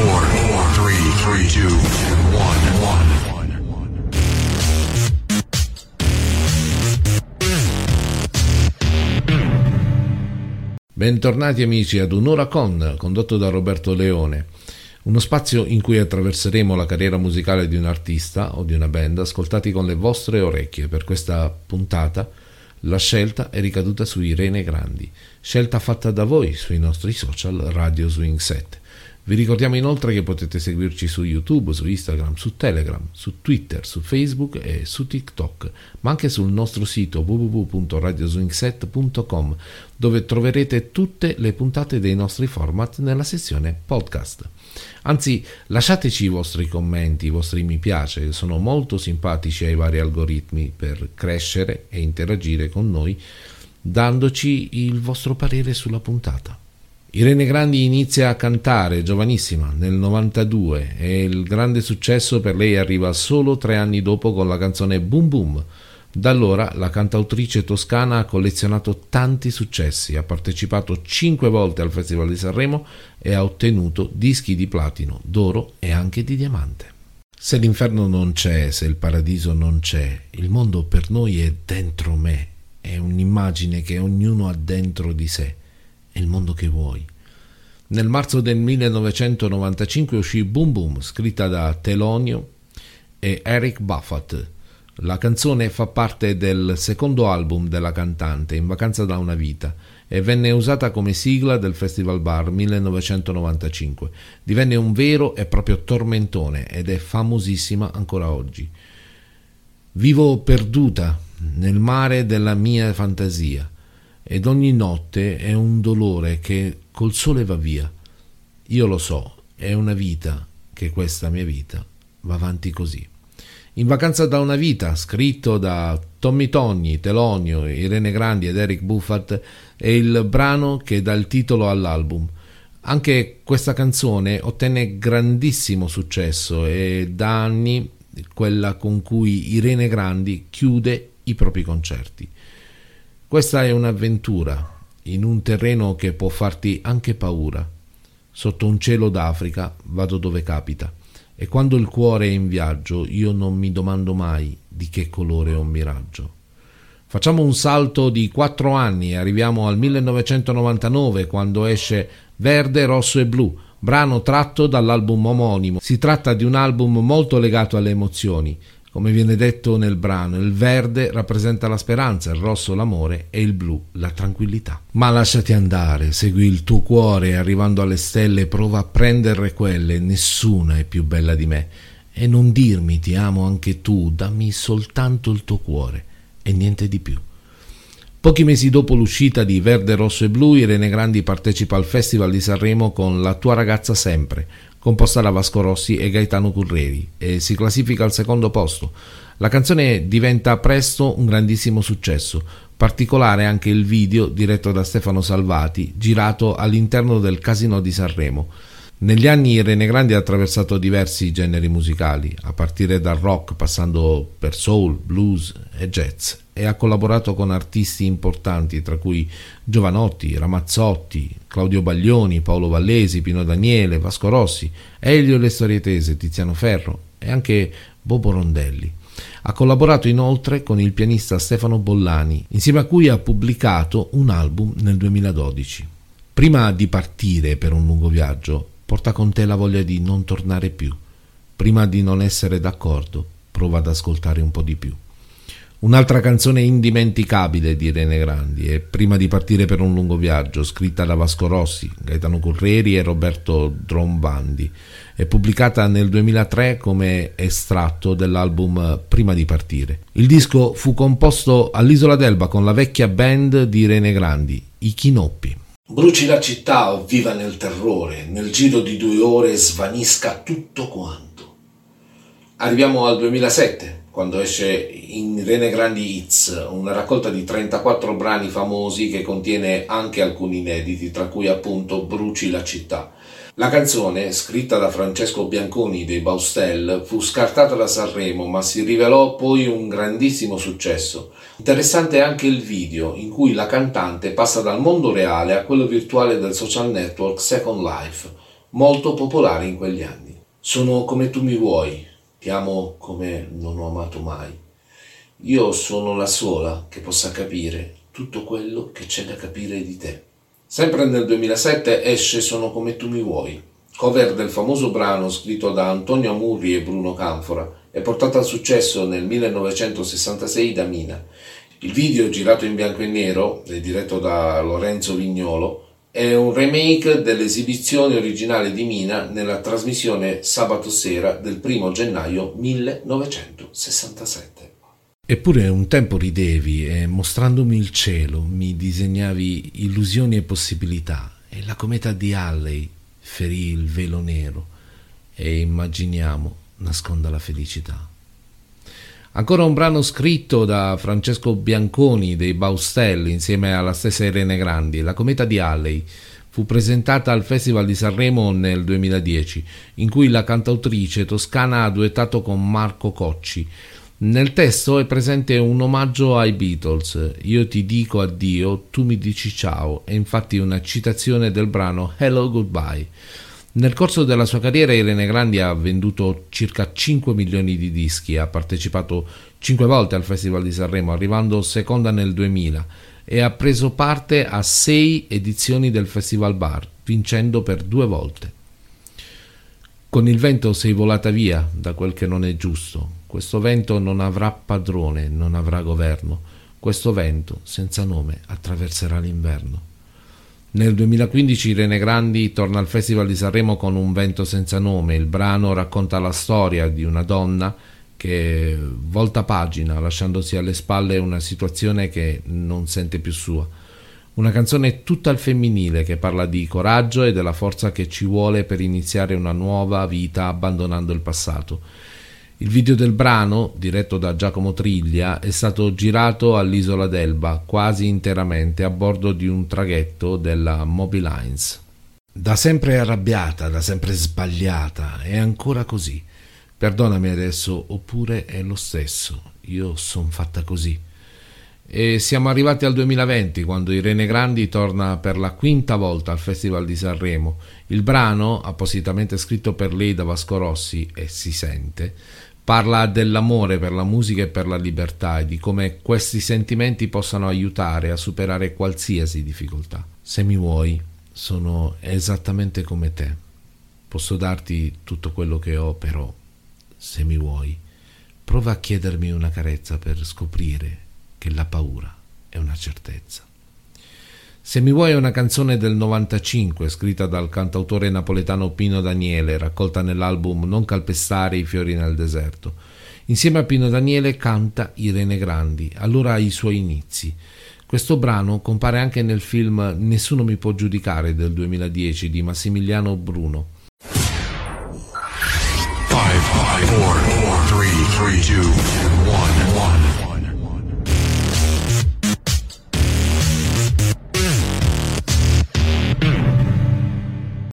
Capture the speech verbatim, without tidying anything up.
quattro, tre, due, uno. Bentornati amici ad Un'ora con, condotto da Roberto Leone, uno spazio in cui attraverseremo la carriera musicale di un artista o di una band ascoltati con le vostre orecchie. Per questa puntata la scelta è ricaduta su Irene Grandi, scelta fatta da voi sui nostri social Radio Swing sette. Vi ricordiamo inoltre che potete seguirci su YouTube, su Instagram, su Telegram, su Twitter, su Facebook e su TikTok, ma anche sul nostro sito w w w punto radio swing set punto com, dove troverete tutte le puntate dei nostri format nella sezione podcast. Anzi, lasciateci i vostri commenti, i vostri mi piace, sono molto simpatici ai vari algoritmi per crescere e interagire con noi, dandoci il vostro parere sulla puntata. Irene Grandi inizia a cantare giovanissima nel novantadue e il grande successo per lei arriva solo tre anni dopo con la canzone Boom Boom. Da allora la cantautrice toscana ha collezionato tanti successi, ha partecipato cinque volte al Festival di Sanremo e ha ottenuto dischi di platino, d'oro e anche di diamante. Se l'inferno non c'è, se il paradiso non c'è, il mondo per noi è dentro me, è un'immagine che ognuno ha dentro di sé. Il mondo che vuoi. Nel marzo del millenovecentonovantacinque uscì Boom Boom, scritta da Teolonio e Eric Buffet. La canzone fa parte del secondo album della cantante, In vacanza da una vita, e venne usata come sigla del Festival Bar millenovecentonovantacinque. Divenne un vero e proprio tormentone ed è famosissima ancora oggi. Vivo perduta nel mare della mia fantasia, ed ogni notte è un dolore che col sole va via. Io lo so, è una vita, che questa mia vita va avanti così. In vacanza da una vita, scritto da Tommy Togni, Teolonio, Irene Grandi ed Eric Buffet, è il brano che dà il titolo all'album. Anche questa canzone ottenne grandissimo successo e da anni quella con cui Irene Grandi chiude i propri concerti. Questa è un'avventura in un terreno che può farti anche paura. Sotto un cielo d'Africa vado dove capita e quando il cuore è in viaggio io non mi domando mai di che colore è un miraggio. Facciamo un salto di quattro anni e arriviamo al millenovecentonovantanove quando esce Verde, Rosso e Blu, brano tratto dall'album omonimo. Si tratta di un album molto legato alle emozioni. Come viene detto nel brano, il verde rappresenta la speranza, il rosso l'amore e il blu la tranquillità. Ma lasciati andare, segui il tuo cuore arrivando alle stelle, prova a prendere quelle, nessuna è più bella di me. E non dirmi ti amo anche tu, dammi soltanto il tuo cuore e niente di più. Pochi mesi dopo l'uscita di Verde, Rosso e Blu, Irene Grandi partecipa al Festival di Sanremo con La tua ragazza sempre, composta da Vasco Rossi e Gaetano Curreri, e si classifica al secondo posto. La canzone diventa presto un grandissimo successo, particolare anche il video diretto da Stefano Salvati, girato all'interno del Casinò di Sanremo. Negli anni Irene Grandi ha attraversato diversi generi musicali, a partire dal rock, passando per soul, blues e jazz, e ha collaborato con artisti importanti tra cui Giovanotti, Ramazzotti, Claudio Baglioni, Paolo Vallesi, Pino Daniele, Vasco Rossi, Elio e le storie tese, Tiziano Ferro e anche Bobo Rondelli. Ha collaborato inoltre con il pianista Stefano Bollani, insieme a cui ha pubblicato un album nel duemiladodici. Prima di partire per un lungo viaggio, porta con te la voglia di non tornare più. Prima di non essere d'accordo, prova ad ascoltare un po' di più. Un'altra canzone indimenticabile di Irene Grandi è Prima di partire per un lungo viaggio, scritta da Vasco Rossi, Gaetano Curreri e Roberto Drombandi, e pubblicata nel duemilatré come estratto dell'album Prima di partire. Il disco fu composto all'Isola d'Elba con la vecchia band di Irene Grandi, I Chinoppi. Bruci la città o viva nel terrore, nel giro di due ore svanisca tutto quanto. Arriviamo al duemilasette, quando esce in Irene Grandi Hits, una raccolta di trentaquattro brani famosi che contiene anche alcuni inediti, tra cui appunto Bruci la città. La canzone, scritta da Francesco Bianconi dei Baustelle, fu scartata da Sanremo, ma si rivelò poi un grandissimo successo. Interessante è anche il video, in cui la cantante passa dal mondo reale a quello virtuale del social network Second Life, molto popolare in quegli anni. Sono come tu mi vuoi, ti amo come non ho amato mai. Io sono la sola che possa capire tutto quello che c'è da capire di te. Sempre nel duemilasette esce Sono come tu mi vuoi, cover del famoso brano scritto da Antonio Amurri e Bruno Canfora e portato al successo nel millenovecentosessantasei da Mina. Il video, girato in bianco e nero e diretto da Lorenzo Vignolo, è un remake dell'esibizione originale di Mina nella trasmissione Sabato Sera del primo gennaio millenovecentosessantasette. Eppure un tempo ridevi e mostrandomi il cielo mi disegnavi illusioni e possibilità e la cometa di Halley ferì il velo nero e immaginiamo nasconda la felicità. Ancora un brano scritto da Francesco Bianconi dei Baustelle insieme alla stessa Irene Grandi, La cometa di Halley, fu presentata al Festival di Sanremo nel duemiladieci, in cui la cantautrice toscana ha duettato con Marco Cocci. Nel testo è presente un omaggio ai Beatles, io ti dico addio, tu mi dici ciao, è infatti una citazione del brano Hello Goodbye. Nel corso della sua carriera Irene Grandi ha venduto circa cinque milioni di dischi, ha partecipato cinque volte al Festival di Sanremo, arrivando seconda nel duemila, e ha preso parte a sei edizioni del Festival Bar, vincendo per due volte. Con il vento sei volata via da quel che non è giusto, questo vento non avrà padrone, non avrà governo, questo vento senza nome attraverserà l'inverno. Nel duemilaquindici Irene Grandi torna al Festival di Sanremo con Un vento senza nome. Il brano racconta la storia di una donna che volta pagina lasciandosi alle spalle una situazione che non sente più sua. Una canzone tutta al femminile che parla di coraggio e della forza che ci vuole per iniziare una nuova vita abbandonando il passato. Il video del brano, diretto da Giacomo Triglia, è stato girato all'Isola d'Elba quasi interamente a bordo di un traghetto della Mobilines. Da sempre arrabbiata, da sempre sbagliata, è ancora così. Perdonami adesso, oppure è lo stesso. Io son fatta così. E siamo arrivati al duemilaventi, quando Irene Grandi torna per la quinta volta al Festival di Sanremo. Il brano, appositamente scritto per lei da Vasco Rossi, e si sente, parla dell'amore per la musica e per la libertà e di come questi sentimenti possano aiutare a superare qualsiasi difficoltà. Se mi vuoi, sono esattamente come te. Posso darti tutto quello che ho, però, se mi vuoi, prova a chiedermi una carezza per scoprire che la paura è una certezza. Se mi vuoi è una canzone del novantacinque scritta dal cantautore napoletano Pino Daniele, raccolta nell'album Non calpestare i fiori nel deserto. Insieme a Pino Daniele canta Irene Grandi, allora ai suoi inizi. Questo brano compare anche nel film Nessuno mi può giudicare del duemiladieci di Massimiliano Bruno. five, five, four, four, three, three, two, one, one.